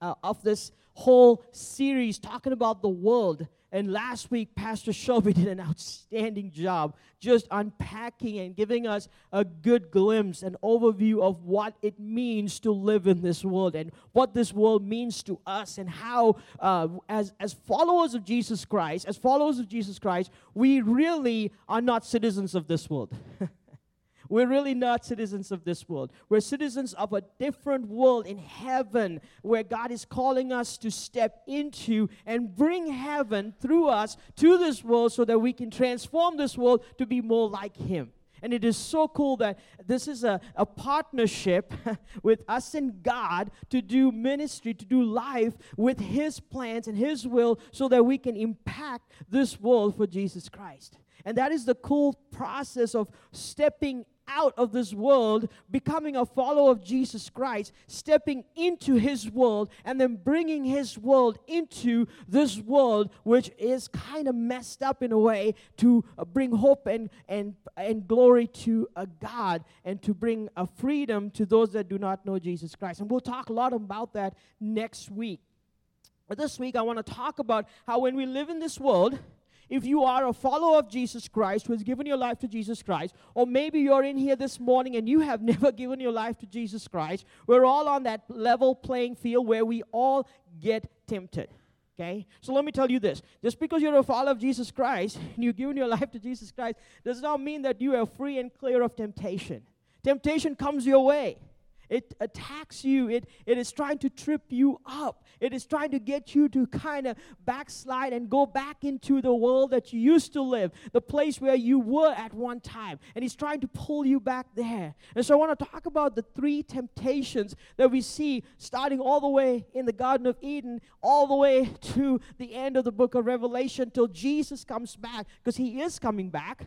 of this whole series talking about the world. And last week, Pastor Shelby did an outstanding job just unpacking and giving us a good glimpse, an overview of what it means to live in this world and what this world means to us and how, as followers of Jesus Christ, we really are not citizens of this world. We're really not citizens of this world. We're citizens of a different world in heaven where God is calling us to step into and bring heaven through us to this world so that we can transform this world to be more like Him. And it is so cool that this is a partnership with us and God to do ministry, to do life with His plans and His will so that we can impact this world for Jesus Christ. And that is the cool process of stepping out of this world, becoming a follower of Jesus Christ, stepping into His world, and then bringing His world into this world, which is kind of messed up in a way, to bring hope and glory to a God and to bring a freedom to those that do not know Jesus Christ. And we'll talk a lot about that next week. But this week, I want to talk about how when we live in this world, if you are a follower of Jesus Christ who has given your life to Jesus Christ, or maybe you're in here this morning and you have never given your life to Jesus Christ, we're all on that level playing field where we all get tempted, okay? So let me tell you this. Just because you're a follower of Jesus Christ and you've given your life to Jesus Christ does not mean that you are free and clear of temptation. Temptation comes your way. It attacks you. It is trying to trip you up. It is trying to get you to kind of backslide and go back into the world that you used to live, the place where you were at one time. And he's trying to pull you back there. And so I want to talk about the three temptations that we see starting all the way in the Garden of Eden, all the way to the end of the book of Revelation till Jesus comes back, because he is coming back.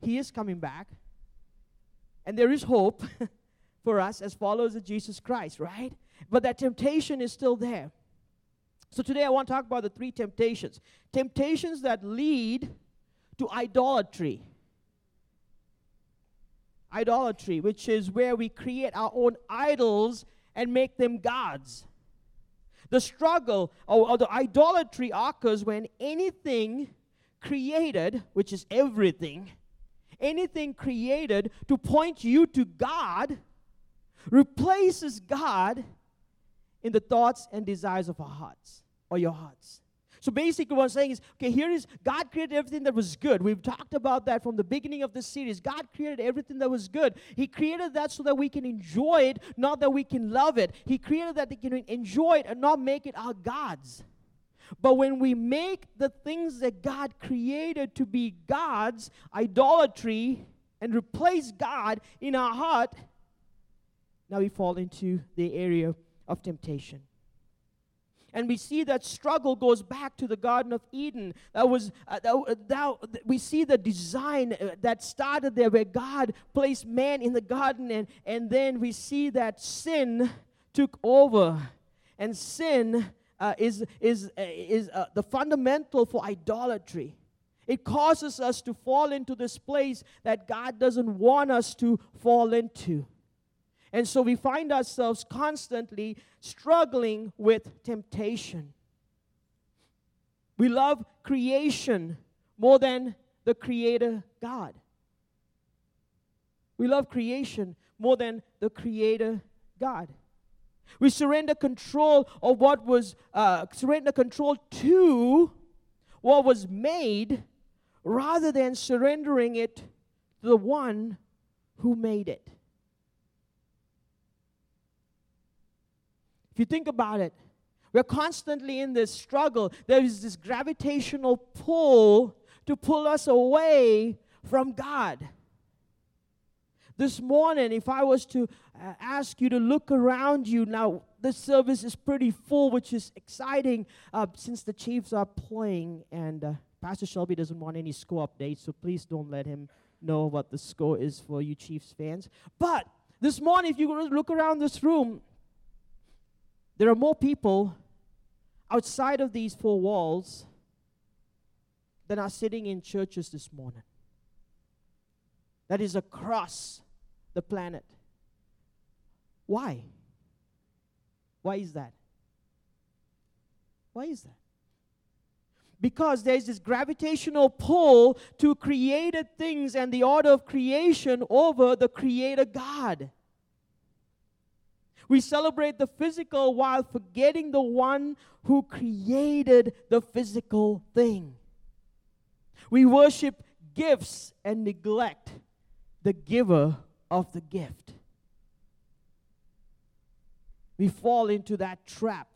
He is coming back. And there is hope for us as followers of Jesus Christ, right? But that temptation is still there. So today I want to talk about the three temptations. Temptations that lead to idolatry. Idolatry, which is where we create our own idols and make them gods. The struggle or the idolatry occurs when anything created, which is everything, anything created to point you to God replaces God in the thoughts and desires of our hearts or your hearts. So basically what I'm saying is, okay, here is God created everything that was good. We've talked about that from the beginning of this series. God created everything that was good. He created that so that we can enjoy it, not that we can love it. He created that they can enjoy it and not make it our gods. But when we make the things that God created to be gods, idolatry, and replace God in our heart, now we fall into the area of temptation. And we see that struggle goes back to the Garden of Eden. That was we see the design that started there where God placed man in the garden, and then we see that sin took over. And sin is the fundamental for idolatry. It causes us to fall into this place that God doesn't want us to fall into. And so we find ourselves constantly struggling with temptation. We love creation more than the Creator God. We love creation more than the Creator God. We surrender control of what was surrender control to what was made, rather than surrendering it to the one who made it. If you think about it, we're constantly in this struggle. There is this gravitational pull to pull us away from God. This morning, if I was to ask you to look around you, now this service is pretty full, which is exciting since the Chiefs are playing, and Pastor Shelby doesn't want any score updates, so please don't let him know what the score is for you Chiefs fans. But this morning, if you look around this room, there are more people outside of these four walls than are sitting in churches this morning. That is across the planet. Why? Why is that? Why is that? Because there's this gravitational pull to created things and the order of creation over the Creator God. We celebrate the physical while forgetting the one who created the physical thing. We worship gifts and neglect the giver of the gift. We fall into that trap.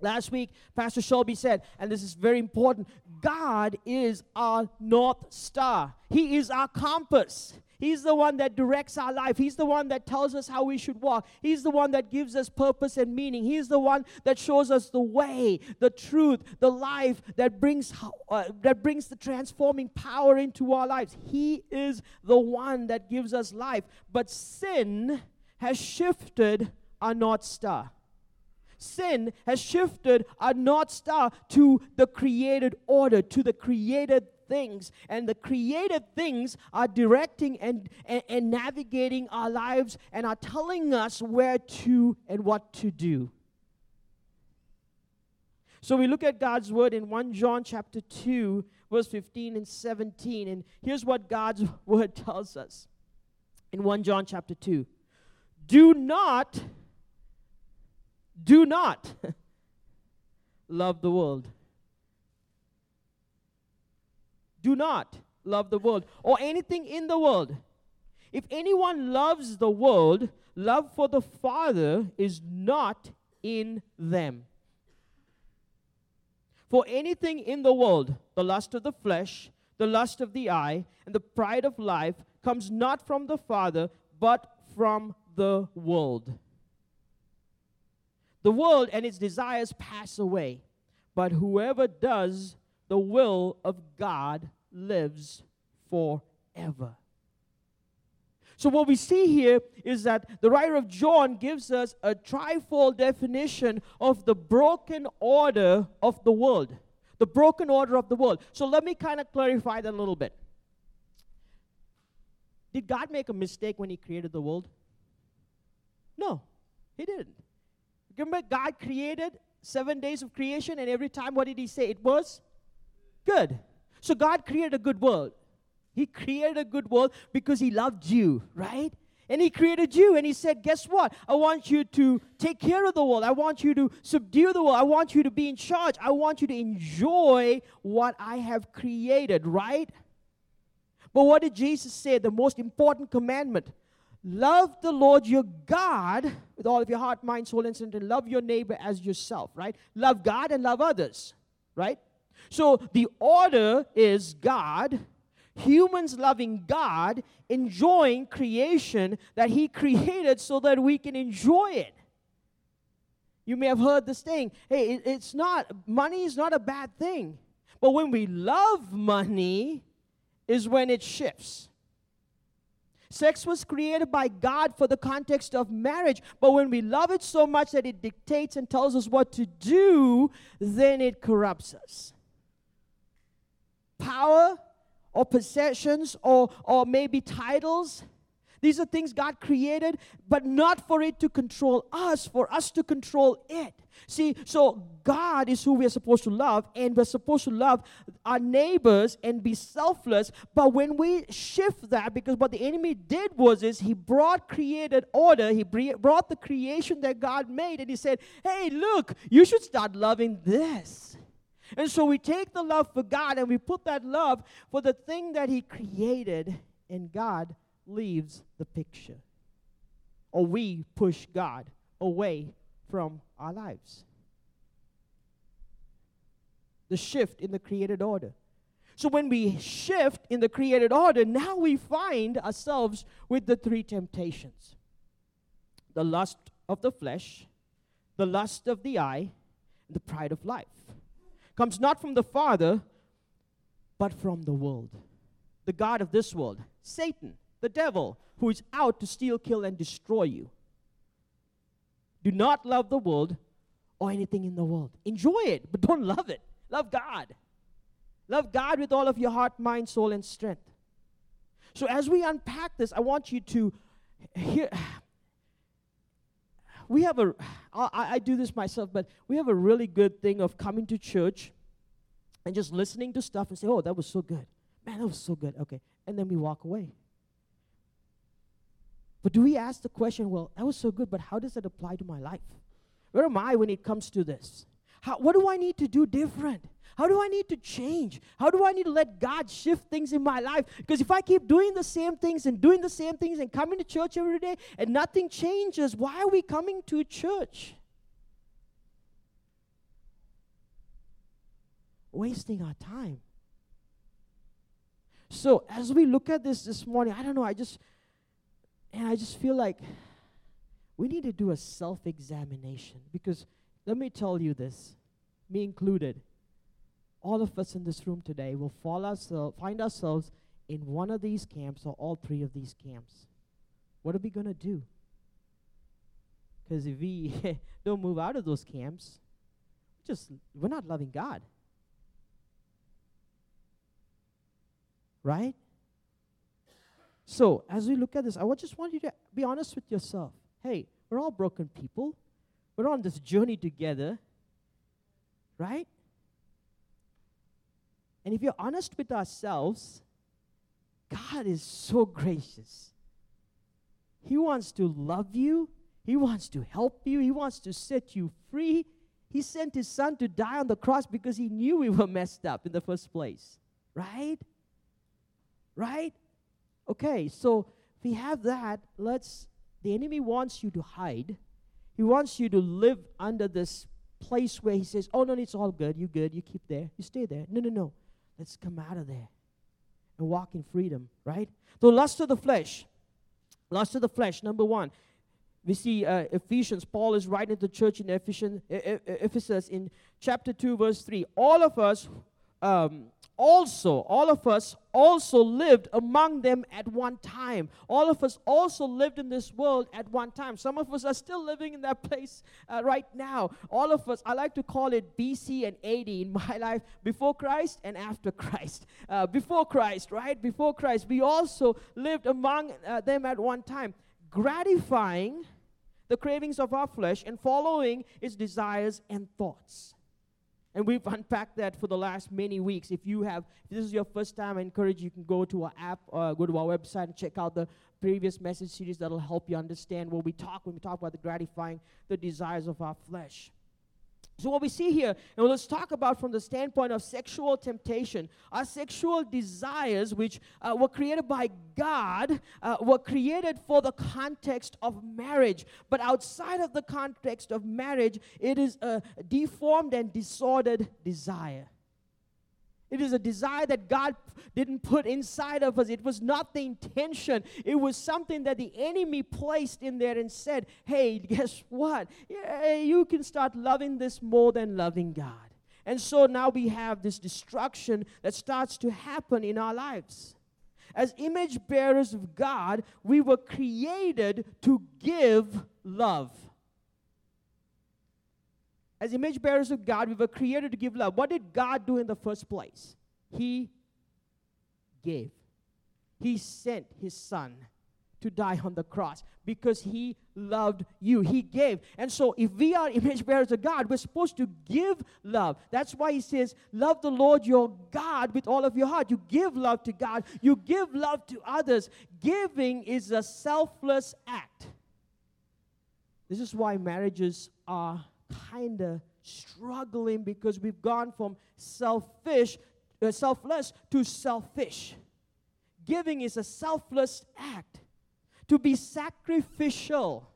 Last week, Pastor Shelby said, and this is very important, God is our North Star. He is our compass. He's the one that directs our life. He's the one that tells us how we should walk. He's the one that gives us purpose and meaning. He's the one that shows us the way, the truth, the life that brings the transforming power into our lives. He is the one that gives us life. But sin has shifted our North Star. Sin has shifted our North Star to the created order, to the created things. And the created things are directing and navigating our lives and are telling us where to and what to do. So we look at God's word in 1 John chapter 2, verse 15 and 17. And here's what God's word tells us in 1 John chapter 2. Do not love the world. Do not love the world or anything in the world. If anyone loves the world, love for the Father is not in them. For anything in the world, the lust of the flesh, the lust of the eye, and the pride of life comes not from the Father, but from the world. The world and its desires pass away, but whoever does the will of God lives forever. So what we see here is that the writer of John gives us a trifold definition of the broken order of the world. The broken order of the world. So let me kind of clarify that a little bit. Did God make a mistake when He created the world? No, He didn't. Remember, God created 7 days of creation, and every time, what did He say? It was good. So God created a good world. He created a good world because He loved you, right? And He created you, and He said, guess what? I want you to take care of the world. I want you to subdue the world. I want you to be in charge. I want you to enjoy what I have created, right? But what did Jesus say? The most important commandment. Love the Lord your God with all of your heart, mind, soul, and strength, and love your neighbor as yourself, right? Love God and love others, right? So the order is God, humans loving God, enjoying creation that He created so that we can enjoy it. You may have heard this thing, hey, money is not a bad thing. But when we love money is when it shifts. Sex was created by God for the context of marriage, but when we love it so much that it dictates and tells us what to do, then it corrupts us. Power or possessions or maybe titles, these are things God created, but not for it to control us, for us to control it. See, so God is who we are supposed to love, and we're supposed to love our neighbors and be selfless. But when we shift that, because what the enemy did was he brought created order, he brought the creation that God made, and he said, hey, look, you should start loving this. And so we take the love for God, and we put that love for the thing that He created, and God leaves the picture. Or we push God away from our lives. The shift in the created order. So when we shift in the created order, now we find ourselves with the three temptations. The lust of the flesh, the lust of the eye, and the pride of life. Comes not from the Father, but from the world. The god of this world, Satan, the devil, who is out to steal, kill, and destroy you. Do not love the world or anything in the world. Enjoy it, but don't love it. Love God. Love God with all of your heart, mind, soul, and strength. So as we unpack this, I want you to hear. we have a, I do this myself, but we have a really good thing of coming to church and just listening to stuff and say, oh, that was so good. Man, that was so good. Okay. And then we walk away. But do we ask the question, well, that was so good, but how does it apply to my life? Where am I when it comes to this? What do I need to do different? How do I need to change? How do I need to let God shift things in my life? Because if I keep doing the same things and coming to church every day and nothing changes, why are we coming to church? Wasting our time. So as we look at this morning, I don't know, I just feel like we need to do a self-examination, because let me tell you this, me included, all of us in this room today will find ourselves in one of these camps or all three of these camps. What are we going to do? Because if we don't move out of those camps, we're not loving God. Right? So, as we look at this, I just want you to be honest with yourself. Hey, we're all broken people. We're on this journey together. Right? And if you're honest with ourselves, God is so gracious. He wants to love you. He wants to help you. He wants to set you free. He sent His Son to die on the cross because He knew we were messed up in the first place. Right? Right? Okay, so if we have that, the enemy wants you to hide. He wants you to live under this place where he says, oh, no, it's all good, you keep there, you stay there. No, let's come out of there and walk in freedom, right? So lust of the flesh, number one. We see Ephesians, Paul is writing to the church in Ephesus in chapter 2, verse 3. All of us also lived among them at one time. All of us also lived in this world at one time. Some of us are still living in that place right now. All of us, I like to call it BC and AD in my life, before Christ and after Christ. Before Christ, right? Before Christ, we also lived among them at one time, gratifying the cravings of our flesh and following its desires and thoughts. And we've unpacked that for the last many weeks. If this is your first time, I encourage you can go to our app, go to our website and check out the previous message series that'll help you understand what we talk when we talk about the desires of our flesh. So what we see here, and let's talk about from the standpoint of sexual temptation. Our sexual desires, which were created by God, were created for the context of marriage. But outside of the context of marriage, it is a deformed and disordered desire. It is a desire that God didn't put inside of us. It was not the intention. It was something that the enemy placed in there and said, hey, guess what? Yeah, you can start loving this more than loving God. And so now we have this destruction that starts to happen in our lives. As image bearers of God, we were created to give love. As image bearers of God, we were created to give love. What did God do in the first place? He gave. He sent His Son to die on the cross because He loved you. He gave. And so if we are image bearers of God, we're supposed to give love. That's why He says, love the Lord your God with all of your heart. You give love to God. You give love to others. Giving is a selfless act. This is why marriages are kind of struggling, because we've gone from selfless to selfish. Giving is a selfless act, to be sacrificial.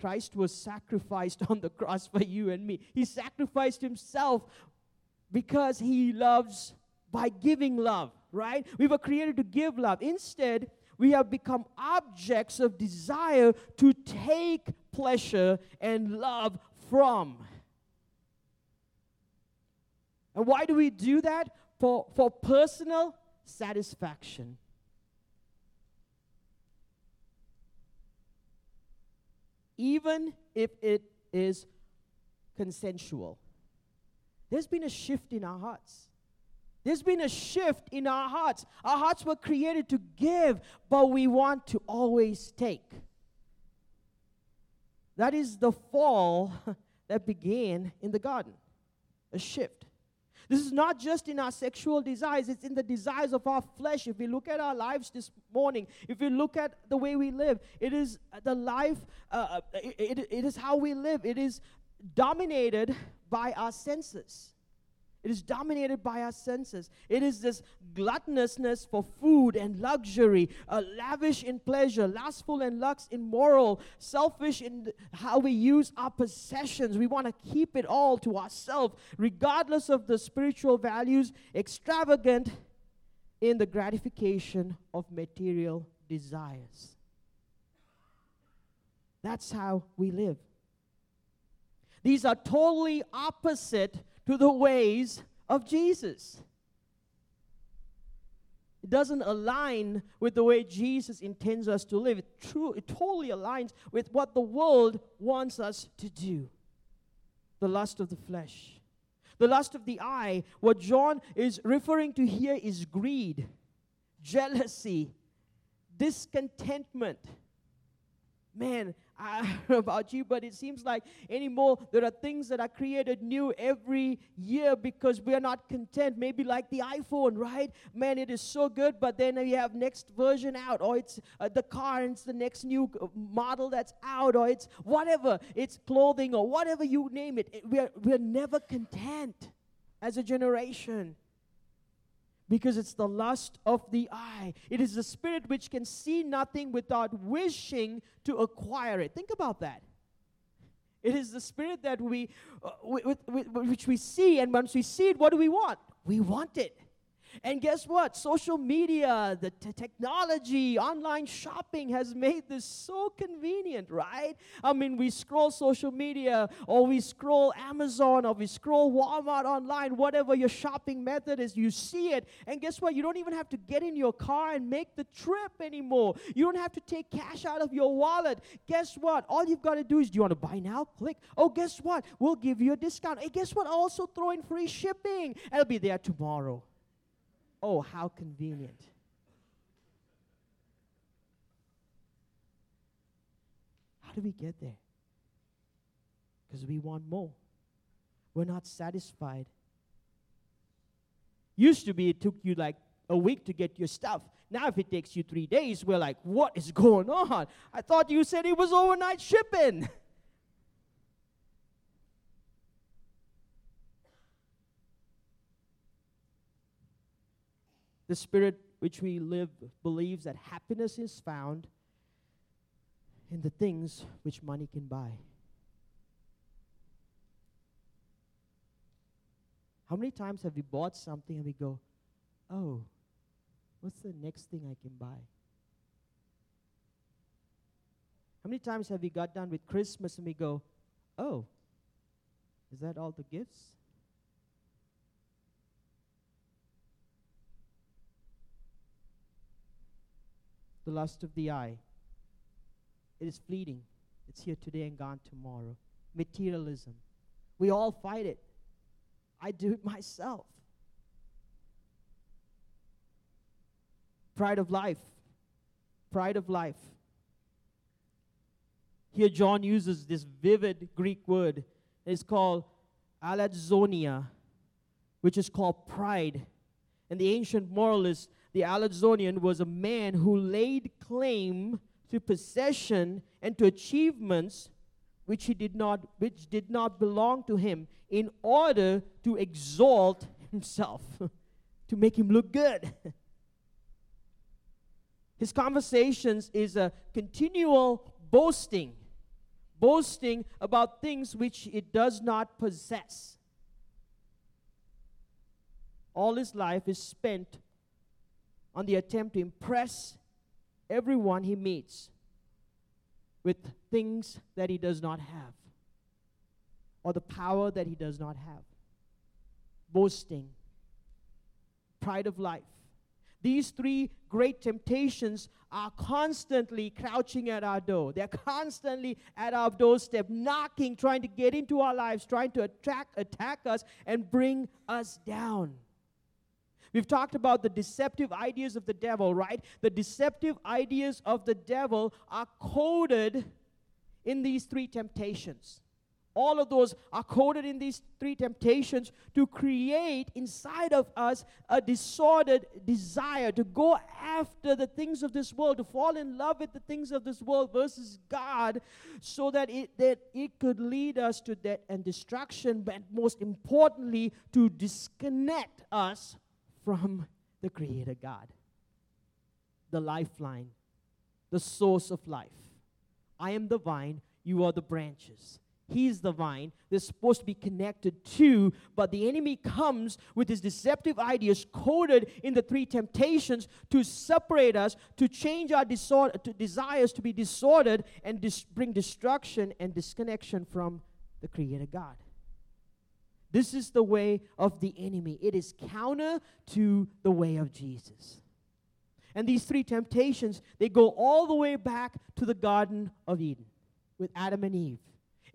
Christ was sacrificed on the cross for you and me. He sacrificed Himself because He loves by giving love, right? We were created to give love. Instead, we have become objects of desire to take pleasure and love from. And why do we do that? For personal satisfaction. Even if it is consensual. There's been a shift in our hearts. There's been a shift in our hearts. Our hearts were created to give, but we want to always take. That is the fall that began in the garden, a shift. This is not just in our sexual desires, it's in the desires of our flesh. If we look at our lives this morning, if we look at the way we live, it is the life, it is how we live. It is dominated by our senses. It is dominated by our senses. It is this gluttonousness for food and luxury, lavish in pleasure, lustful and lust in moral, selfish in how we use our possessions. We want to keep it all to ourselves, regardless of the spiritual values, extravagant in the gratification of material desires. That's how we live. These are totally opposite to the ways of Jesus. It doesn't align with the way Jesus intends us to live. It totally aligns with what the world wants us to do. The lust of the flesh. The lust of the eye. What John is referring to here is greed, jealousy, discontentment. Man, I don't know about you, but it seems like anymore there are things that are created new every year because we are not content. Maybe like the iPhone, right? Man, it is so good, but then you have next version out, or it's the car, and it's the next new model that's out, or it's whatever, it's clothing, or whatever you name it. We're never content as a generation. Because it's the lust of the eye. It is the spirit which can see nothing without wishing to acquire it. Think about that. It is the spirit that which we see, and once we see it, what do we want? We want it. And guess what? Social media, the technology, online shopping has made this so convenient, right? I mean, we scroll social media, or we scroll Amazon, or we scroll Walmart online, whatever your shopping method is, you see it. And guess what? You don't even have to get in your car and make the trip anymore. You don't have to take cash out of your wallet. Guess what? All you've got to do is, do you want to buy now? Click. Oh, guess what? We'll give you a discount. Hey, guess what? Also throw in free shipping. It'll be there tomorrow. Oh, how convenient. How do we get there? Because we want more. We're not satisfied. Used to be it took you like a week to get your stuff. Now if it takes you 3 days, we're like, what is going on? I thought you said it was overnight shipping. The spirit which we live believes that happiness is found in the things which money can buy. How many times have we bought something and we go, oh, what's the next thing I can buy? How many times have we got done with Christmas and we go, oh, is that all the gifts? The lust of the eye. It is fleeting. It's here today and gone tomorrow. Materialism. We all fight it. I do it myself. Pride of life. Pride of life. Here John uses this vivid Greek word. It's called alexonia, which is called pride. And the ancient moralist, the Alexonian, was a man who laid claim to possession and to achievements which did not belong to him in order to exalt himself, to make him look good. His conversations is a continual boasting about things which it does not possess. All his life is spent on the attempt to impress everyone he meets with things that he does not have, or the power that he does not have. Boasting, pride of life. These three great temptations are constantly crouching at our door. They're constantly at our doorstep, knocking, trying to get into our lives, trying to attack us and bring us down. We've talked about the deceptive ideas of the devil, right? The deceptive ideas of the devil are coded in these three temptations. All of those are coded in these three temptations to create inside of us a disordered desire to go after the things of this world, to fall in love with the things of this world versus God, so that it could lead us to death and destruction, but most importantly, to disconnect us from the Creator God, the lifeline, the source of life. I am the vine, you are the branches. He's the vine. They're supposed to be connected to, but the enemy comes with his deceptive ideas coded in the three temptations to separate us, to change our desires to be disordered and bring destruction and disconnection from the Creator God. This is the way of the enemy. It is counter to the way of Jesus. And these three temptations, they go all the way back to the Garden of Eden with Adam and Eve.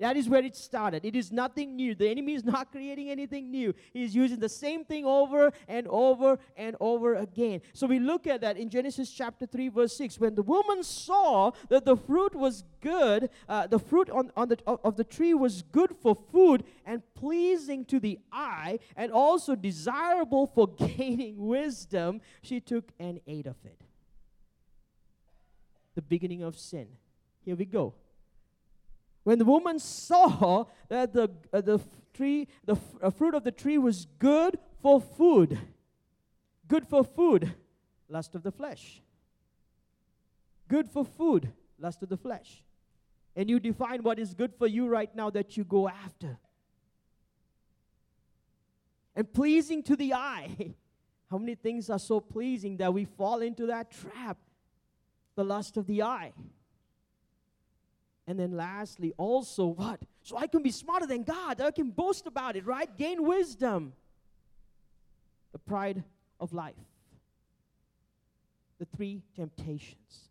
That is where it started. It is nothing new. The enemy is not creating anything new. He is using the same thing over and over and over again. So we look at that in Genesis chapter 3, verse 6. When the woman saw that the fruit was good, the fruit of the tree was good for food and pleasing to the eye and also desirable for gaining wisdom, she took and ate of it. The beginning of sin. Here we go. When the woman saw that the fruit of the tree was good for food, lust of the flesh. Good for food, lust of the flesh. And you define what is good for you right now that you go after. And pleasing to the eye. How many things are so pleasing that we fall into that trap? The lust of the eye. And then lastly, also what? So I can be smarter than God. I can boast about it, right? Gain wisdom. The pride of life. The three temptations.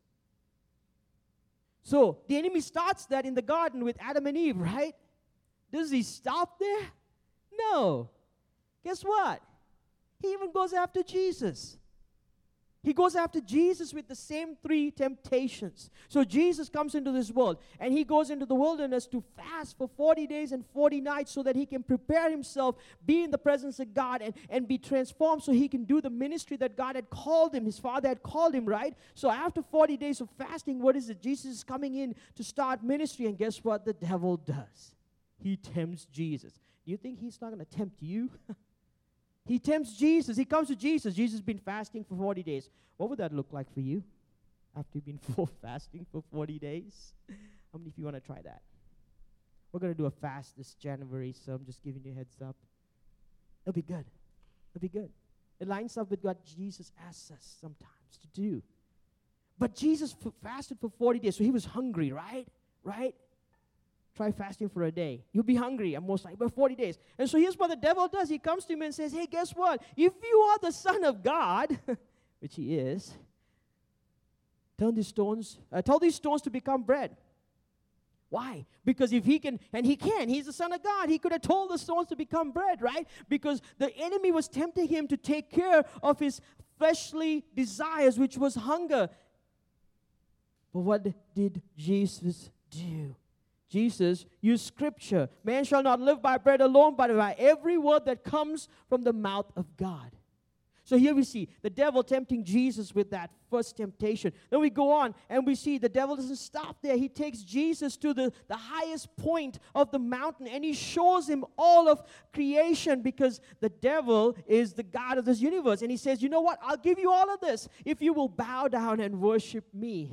So the enemy starts that in the garden with Adam and Eve, right? Does he stop there? No. Guess what? He even goes after Jesus. He goes after Jesus with the same three temptations. So Jesus comes into this world, and he goes into the wilderness to fast for 40 days and 40 nights so that he can prepare himself, be in the presence of God, and be transformed so he can do the ministry that God had called him, his Father had called him, right? So after 40 days of fasting, what is it? Jesus is coming in to start ministry, and guess what the devil does? He tempts Jesus. Do you think he's not going to tempt you? He tempts Jesus. He comes to Jesus. Jesus has been fasting for 40 days. What would that look like for you after you've been fasting for 40 days? How many of you want to try that? We're going to do a fast this January, so I'm just giving you a heads up. It'll be good. It'll be good. It lines up with what Jesus asks us sometimes to do. But Jesus fasted for 40 days, so he was hungry, right? Right? Try fasting for a day. You'll be hungry, I'm most likely, but 40 days. And so here's what the devil does. He comes to him and says, hey, guess what? If you are the Son of God, which he is, tell these stones to become bread. Why? Because if he can, and he can, he's the Son of God. He could have told the stones to become bread, right? Because the enemy was tempting him to take care of his fleshly desires, which was hunger. But what did Jesus do? Jesus used Scripture. Man shall not live by bread alone, but by every word that comes from the mouth of God. So here we see the devil tempting Jesus with that first temptation. Then we go on and we see the devil doesn't stop there. He takes Jesus to the highest point of the mountain and he shows him all of creation because the devil is the God of this universe. And he says, you know what? I'll give you all of this if you will bow down and worship me.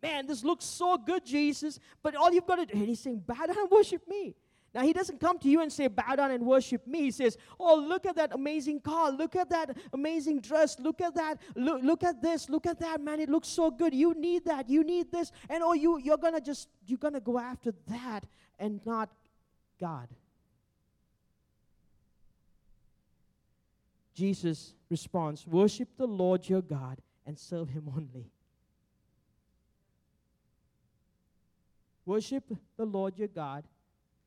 Man, this looks so good, Jesus, but all you've got to do, and he's saying, bow down and worship me. Now, he doesn't come to you and say, bow down and worship me. He says, oh, look at that amazing car. Look at that amazing dress. Look at that. Look at this. Look at that, man. It looks so good. You need that. You need this. And oh, you're going to go after that and not God. Jesus responds, worship the Lord your God and serve him only. Worship the Lord your God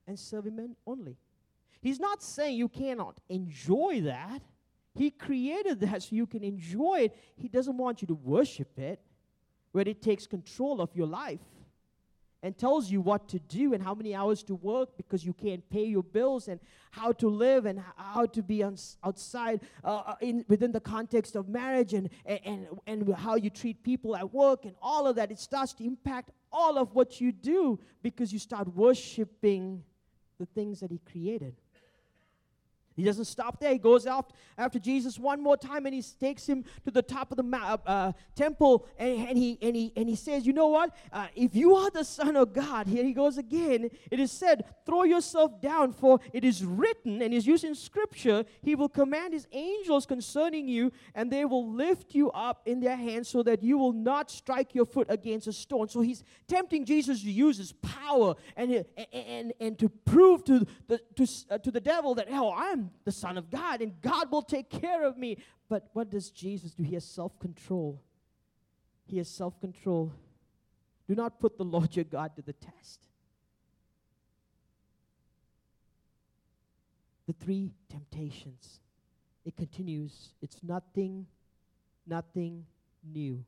and serve him only. He's not saying you cannot enjoy that. He created that so you can enjoy it. He doesn't want you to worship it, where it takes control of your life. and tells you what to do and how many hours to work because you can't pay your bills and how to live and how to be outside within the context of marriage and how you treat people at work and all of that. It starts to impact all of what you do because you start worshiping the things that He created. He doesn't stop there. He goes after Jesus one more time, and he takes him to the top of the temple, and he says, "You know what? If you are the Son of God," here he goes again. "It is said, throw yourself down, for it is written," and is used in Scripture, "He will command His angels concerning you, and they will lift you up in their hands, so that you will not strike your foot against a stone." So he's tempting Jesus to use his power and to prove to the devil that, "Oh, I am the Son of God, and God will take care of me." But what does Jesus do? He has self-control. He has self-control. Do not put the Lord your God to the test. The three temptations. It continues. It's nothing new.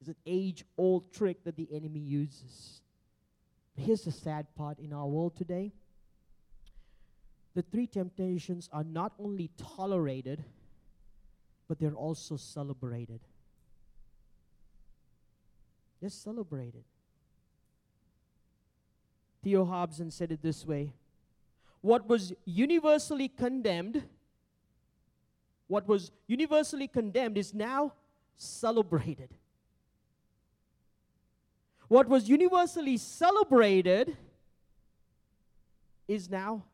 It's an age-old trick that the enemy uses. Here's the sad part in our world today. The three temptations are not only tolerated, but they're also celebrated. They're celebrated. Theo Hobson said it this way: what was universally condemned is now celebrated. What was universally celebrated is now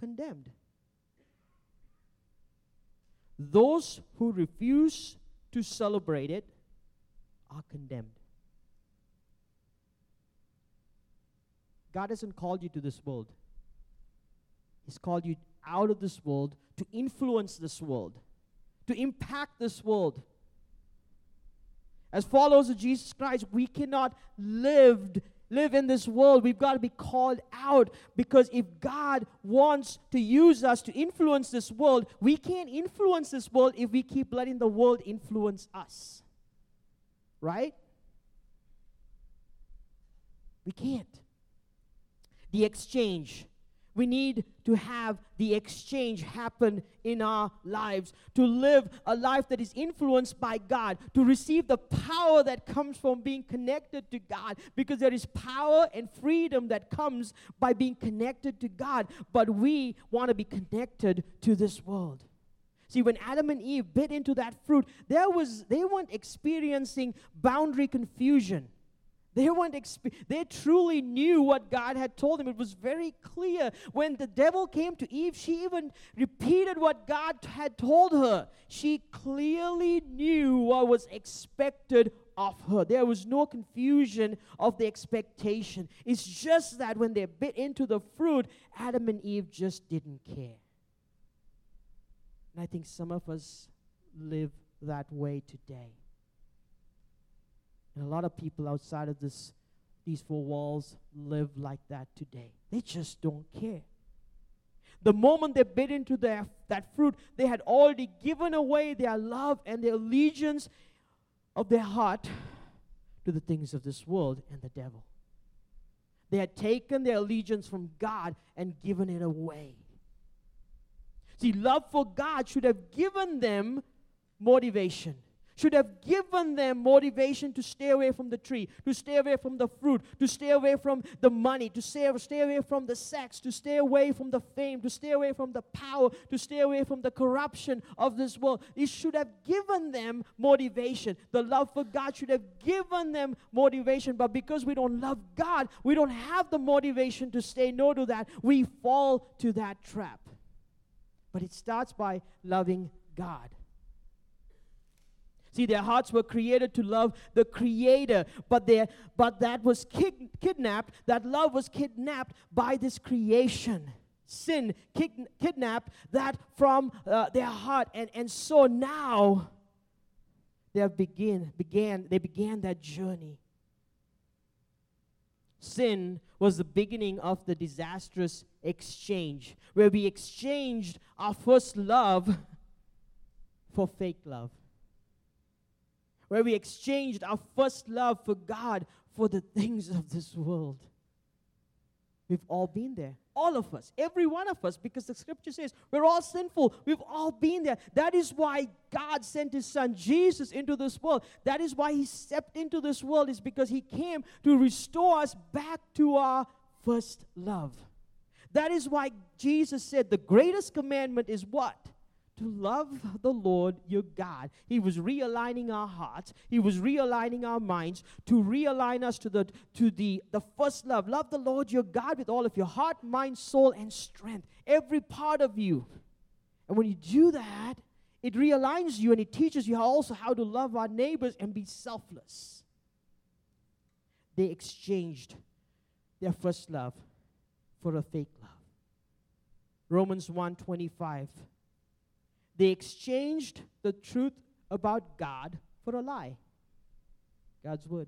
condemned. Those who refuse to celebrate it are condemned. God hasn't called you to this world. He's called you out of this world to influence this world, to impact this world. As followers of Jesus Christ, we cannot live in this world. We've got to be called out, because if God wants to use us to influence this world, we can't influence this world if we keep letting the world influence us. Right? We can't. The exchange. We need to have the exchange happen in our lives, to live a life that is influenced by God, to receive the power that comes from being connected to God, because there is power and freedom that comes by being connected to God, but we want to be connected to this world. See, when Adam and Eve bit into that fruit, they weren't experiencing boundary confusion. They truly knew what God had told them. It was very clear. When the devil came to Eve, she even repeated what God had told her. She clearly knew what was expected of her. There was no confusion of the expectation. It's just that when they bit into the fruit, Adam and Eve just didn't care. And I think some of us live that way today. And a lot of people outside of these four walls live like that today. They just don't care. The moment they bit into that fruit, they had already given away their love and their allegiance of their heart to the things of this world and the devil. They had taken their allegiance from God and given it away. See, love for God should have given them motivation. Should have given them motivation to stay away from the tree, to stay away from the fruit, to stay away from the money, to stay away from the sex, to stay away from the fame, to stay away from the power, to stay away from the corruption of this world. It should have given them motivation. The love for God should have given them motivation, but because we don't love God, we don't have the motivation to say no to that. We fall to that trap. But it starts by loving God. See, their hearts were created to love the Creator, but that was kidnapped. That love was kidnapped by this creation. Sin kidnapped that from their heart, and so now they began that journey. Sin was the beginning of the disastrous exchange, where we exchanged our first love for fake love. Where we exchanged our first love for God for the things of this world. We've all been there. All of us. Every one of us. Because the scripture says we're all sinful. We've all been there. That is why God sent his son Jesus into this world. That is why he stepped into this world, is because he came to restore us back to our first love. That is why Jesus said the greatest commandment is what? To love the Lord your God. He was realigning our hearts. He was realigning our minds to realign us to the first love. Love the Lord your God with all of your heart, mind, soul, and strength. Every part of you. And when you do that, it realigns you and it teaches you also how to love our neighbors and be selfless. They exchanged their first love for a fake love. Romans 1:25. They exchanged the truth about God for a lie. God's word.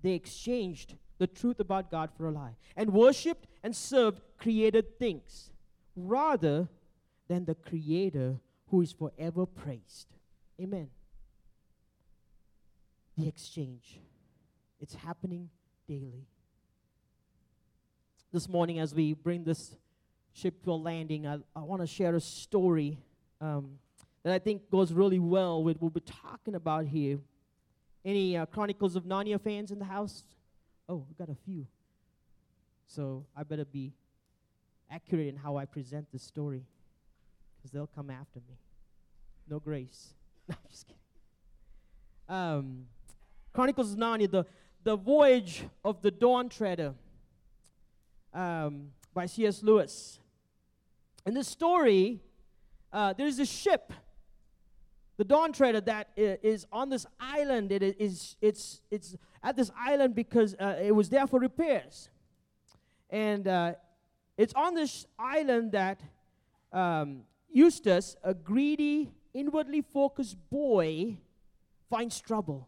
They exchanged the truth about God for a lie and worshipped and served created things rather than the Creator who is forever praised. Amen. The exchange. It's happening daily. This morning, as we bring this ship to a landing, I want to share a story that I think goes really well with what we're talking about here. Any Chronicles of Narnia fans in the house? Oh, we got a few. So I better be accurate in how I present this story, because they'll come after me. No grace. No, I'm just kidding. Chronicles of Narnia, the Voyage of the Dawn Treader. By C.S. Lewis. In this story, there's a ship, the Dawn Treader, that is on this island. It's at this island because it was there for repairs. And it's on this island that Eustace, a greedy, inwardly focused boy, finds trouble.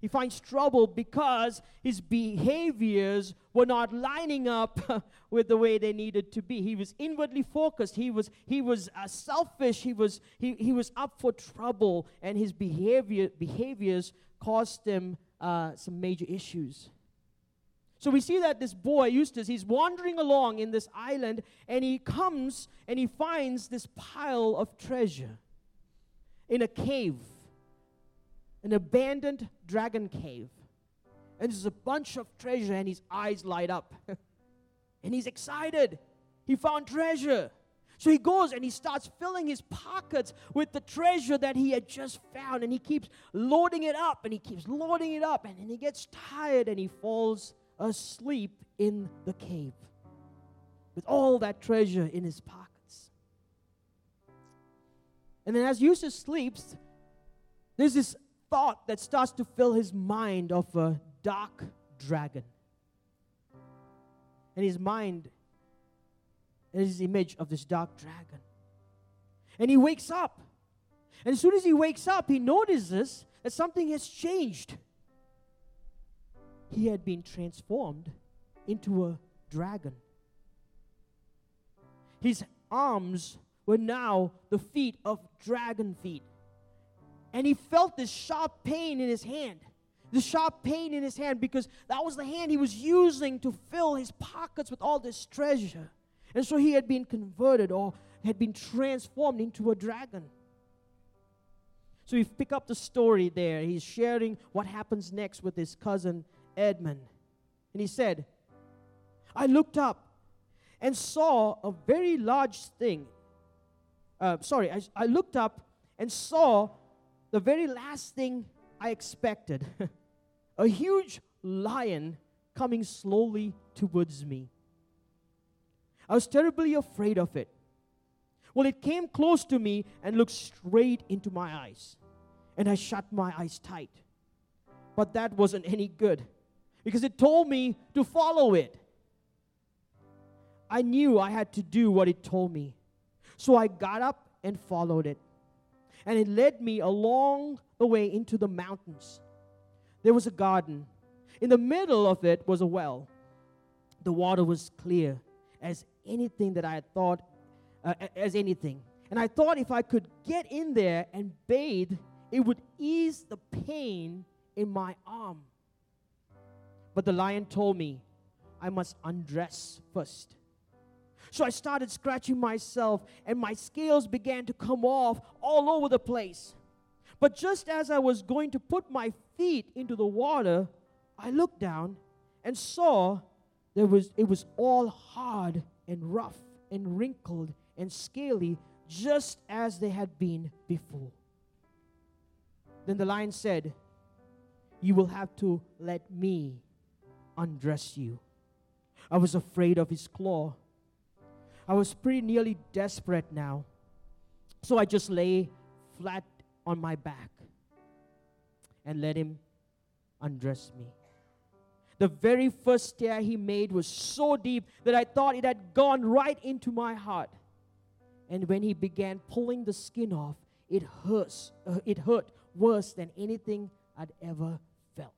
He finds trouble because his behaviors were not lining up with the way they needed to be. He was inwardly focused. He was selfish. He was up for trouble, and his behaviors caused him some major issues. So we see that this boy, Eustace, he's wandering along in this island, and he comes and he finds this pile of treasure in a cave. An abandoned dragon cave. And there's a bunch of treasure, and his eyes light up. And he's excited. He found treasure. So he goes and he starts filling his pockets with the treasure that he had just found. And he keeps loading it up, and he keeps loading it up. And then he gets tired, and he falls asleep in the cave with all that treasure in his pockets. And then as Eustace sleeps, there's this thought that starts to fill his mind of a dark dragon. And his mind is his image of this dark dragon. And he wakes up. And as soon as he wakes up, he notices that something has changed. He had been transformed into a dragon. His arms were now the feet of dragon feet. And he felt this sharp pain in his hand. The sharp pain in his hand, because that was the hand he was using to fill his pockets with all this treasure. And so he had been converted or had been transformed into a dragon. So we pick up the story there. He's sharing what happens next with his cousin Edmund. And he said, I looked up and saw a very large thing. I looked up and saw the very last thing I expected, a huge lion coming slowly towards me. I was terribly afraid of it. Well, it came close to me and looked straight into my eyes, and I shut my eyes tight. But that wasn't any good, because it told me to follow it. I knew I had to do what it told me, so I got up and followed it. And it led me along the way into the mountains. There was a garden. In the middle of it was a well. The water was clear as anything that I had thought, And I thought if I could get in there and bathe, it would ease the pain in my arm. But the lion told me, I must undress first. So I started scratching myself, and my scales began to come off all over the place. But just as I was going to put my feet into the water, I looked down and saw it was all hard and rough and wrinkled and scaly, just as they had been before. Then the lion said, "You will have to let me undress you." I was afraid of his claw. I was pretty nearly desperate now. So I just lay flat on my back and let him undress me. The very first stare he made was so deep that I thought it had gone right into my heart. And when he began pulling the skin off, it hurt worse than anything I'd ever felt.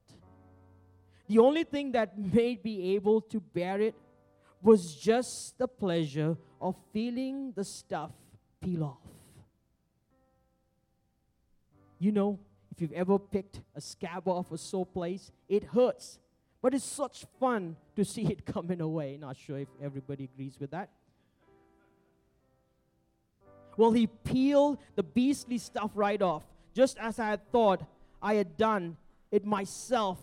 The only thing that made me able to bear it was just the pleasure of feeling the stuff peel off. You know, if you've ever picked a scab off a sore place, it hurts. But it's such fun to see it coming away. Not sure if everybody agrees with that. Well, he peeled the beastly stuff right off, just as I had thought I had done it myself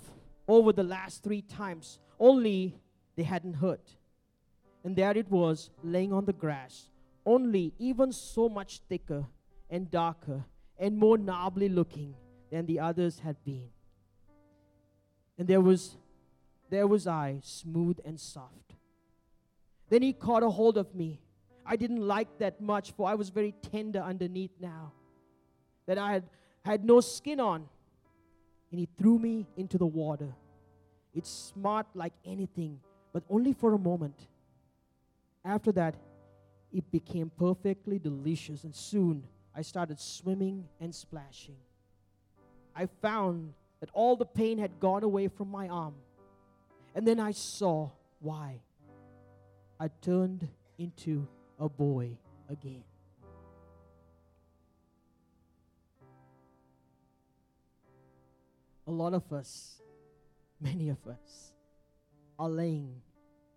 over the last 3 times, only they hadn't hurt. And there it was, laying on the grass, only even so much thicker and darker and more gnarly looking than the others had been. And there was I, smooth and soft. Then he caught a hold of me. I didn't like that much, for I was very tender underneath now, that I had no skin on. And he threw me into the water. It smart like anything, but only for a moment. After that, it became perfectly delicious, and soon I started swimming and splashing. I found that all the pain had gone away from my arm. And then I saw why. I turned into a boy again. A lot of us, many of us, are laying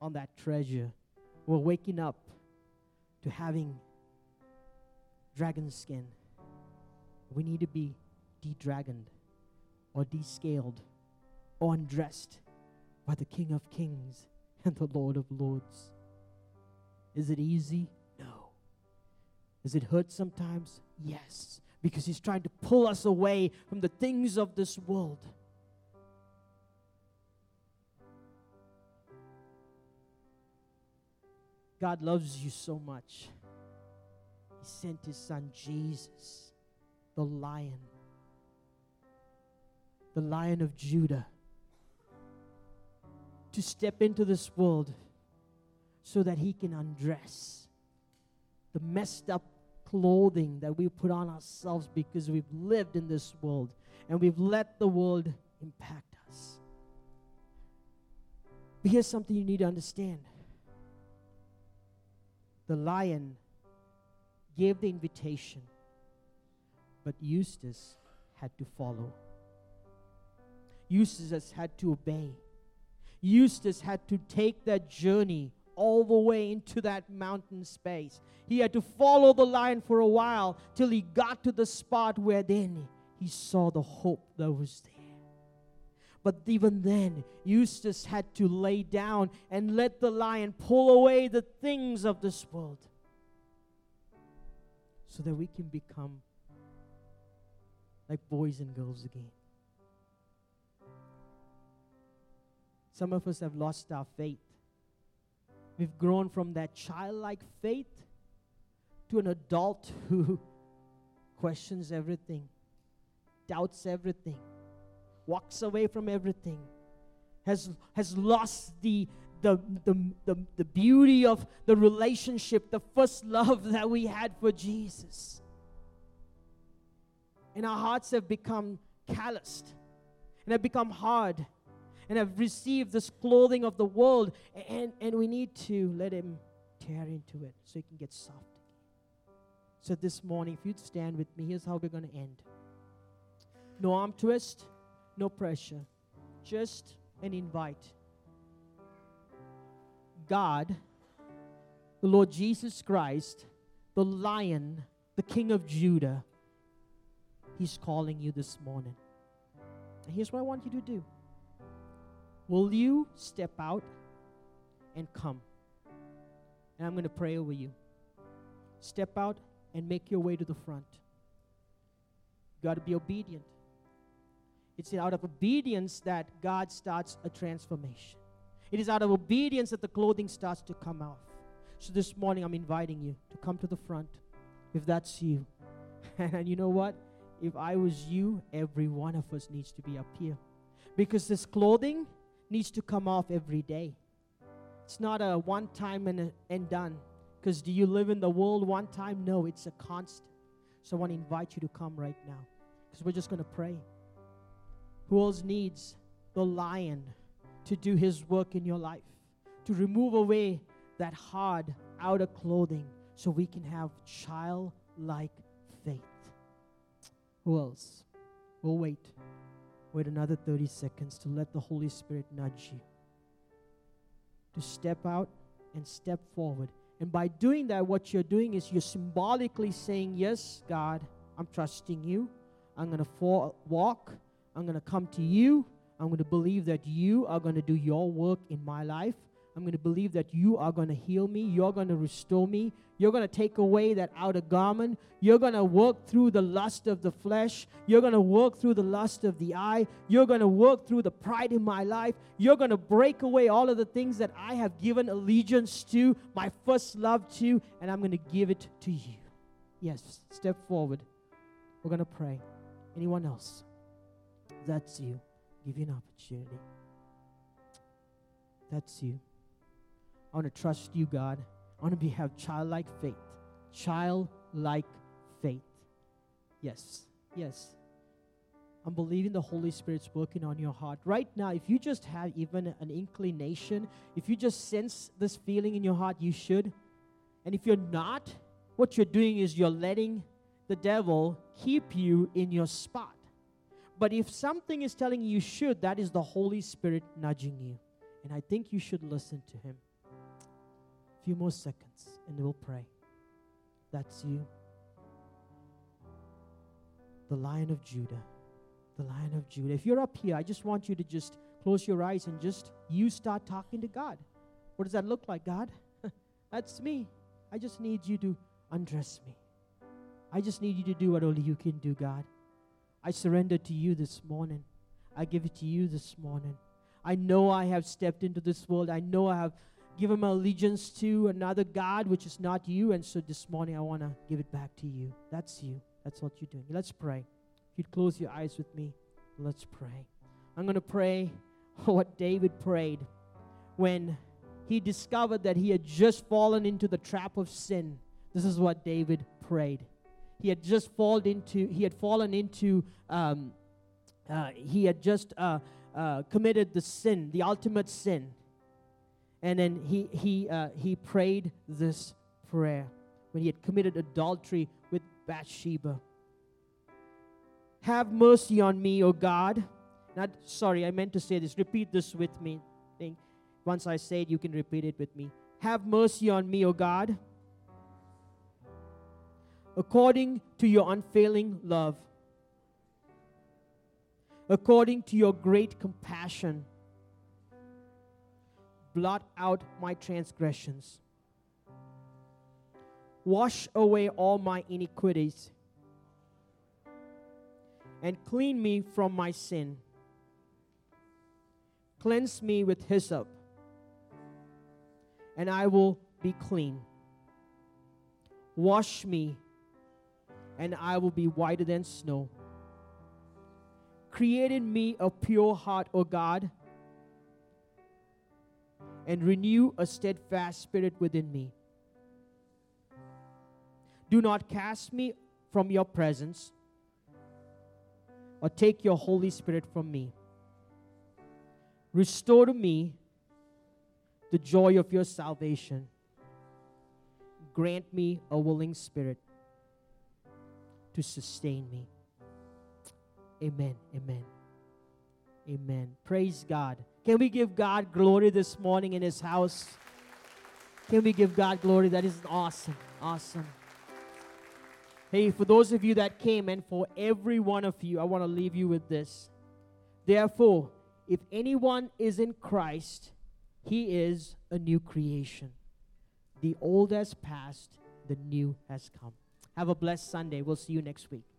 on that treasure. We're waking up to having dragon skin. We need to be de-dragoned or descaled or undressed by the King of Kings and the Lord of Lords. Is it easy? No. Does it hurt sometimes? Yes, because he's trying to pull us away from the things of this world. God loves you so much. He sent his son Jesus, the Lion of Judah, to step into this world so that he can undress the messed up clothing that we put on ourselves because we've lived in this world and we've let the world impact us. But here's something you need to understand. The lion gave the invitation, but Eustace had to follow. Eustace had to obey. Eustace had to take that journey all the way into that mountain space. He had to follow the lion for a while till he got to the spot where then he saw the hope that was there. But even then, Eustace had to lay down and let the lion pull away the things of this world so that we can become like boys and girls again. Some of us have lost our faith. We've grown from that childlike faith to an adult who questions everything, doubts everything, walks away from everything, has lost the beauty of the relationship, the first love that we had for Jesus. And our hearts have become calloused and have become hard and have received this clothing of the world, and we need to let him tear into it so he can get soft. So this morning, if you'd stand with me, here's how we're going to end. No arm twist. No pressure, just and invite God, the Lord Jesus Christ, the Lion, the King of Judah. He's calling you this morning. And here's what I want you to do. Will you step out and come? And I'm going to pray over you. Step out and make your way to the front. You got to be obedient. It's out of obedience that God starts a transformation. It is out of obedience that the clothing starts to come off. So this morning, I'm inviting you to come to the front if that's you. And you know what? If I was you, every one of us needs to be up here. Because this clothing needs to come off every day. It's not a one time and done. Because do you live in the world one time? No, it's a constant. So I want to invite you to come right now. Because we're just going to pray. Who else needs the Lion to do his work in your life? To remove away that hard outer clothing so we can have childlike faith. Who else? We'll wait. Wait another 30 seconds to let the Holy Spirit nudge you. To step out and step forward. And by doing that, what you're doing is you're symbolically saying, yes, God, I'm trusting you. I'm going to walk. I'm going to come to you. I'm going to believe that you are going to do your work in my life. I'm going to believe that you are going to heal me. You're going to restore me. You're going to take away that outer garment. You're going to work through the lust of the flesh. You're going to work through the lust of the eye. You're going to work through the pride in my life. You're going to break away all of the things that I have given allegiance to, my first love to, and I'm going to give it to you. Yes, step forward. We're going to pray. Anyone else? That's you. Give you an opportunity. That's you. I want to trust you, God. I want to have childlike faith. Childlike faith. Yes. Yes. I'm believing the Holy Spirit's working on your heart. Right now, if you just have even an inclination, if you just sense this feeling in your heart, you should. And if you're not, what you're doing is you're letting the devil keep you in your spot. But if something is telling you should, that is the Holy Spirit nudging you. And I think you should listen to him. A few more seconds, and we'll pray. That's you. The Lion of Judah. The Lion of Judah. If you're up here, I just want you to just close your eyes and just you start talking to God. What does that look like, God? That's me. I just need you to undress me. I just need you to do what only you can do, God. I surrender to you this morning. I give it to you this morning. I know I have stepped into this world. I know I have given my allegiance to another God, which is not you. And so this morning, I want to give it back to you. That's you. That's what you're doing. Let's pray. If you'd close your eyes with me, let's pray. I'm going to pray what David prayed when he discovered that he had just fallen into the trap of sin. This is what David prayed. He had just committed the sin, the ultimate sin. And then he prayed this prayer when he had committed adultery with Bathsheba. Have mercy on me, O God. I meant to say this. Repeat this with me. Once I say it, you can repeat it with me. Have mercy on me, O God, according to your unfailing love, according to your great compassion. Blot out my transgressions. Wash away all my iniquities and clean me from my sin. Cleanse me with hyssop, and I will be clean. Wash me, and I will be whiter than snow. Create in me a pure heart, O God, and renew a steadfast spirit within me. Do not cast me from your presence or take your Holy Spirit from me. Restore to me the joy of your salvation. Grant me a willing spirit to sustain me. Amen. Amen. Amen. Praise God. Can we give God glory this morning in His house? Can we give God glory? That is awesome. Awesome. Hey, for those of you that came, and for every one of you, I want to leave you with this. Therefore, if anyone is in Christ, he is a new creation. The old has passed, the new has come. Have a blessed Sunday. We'll see you next week.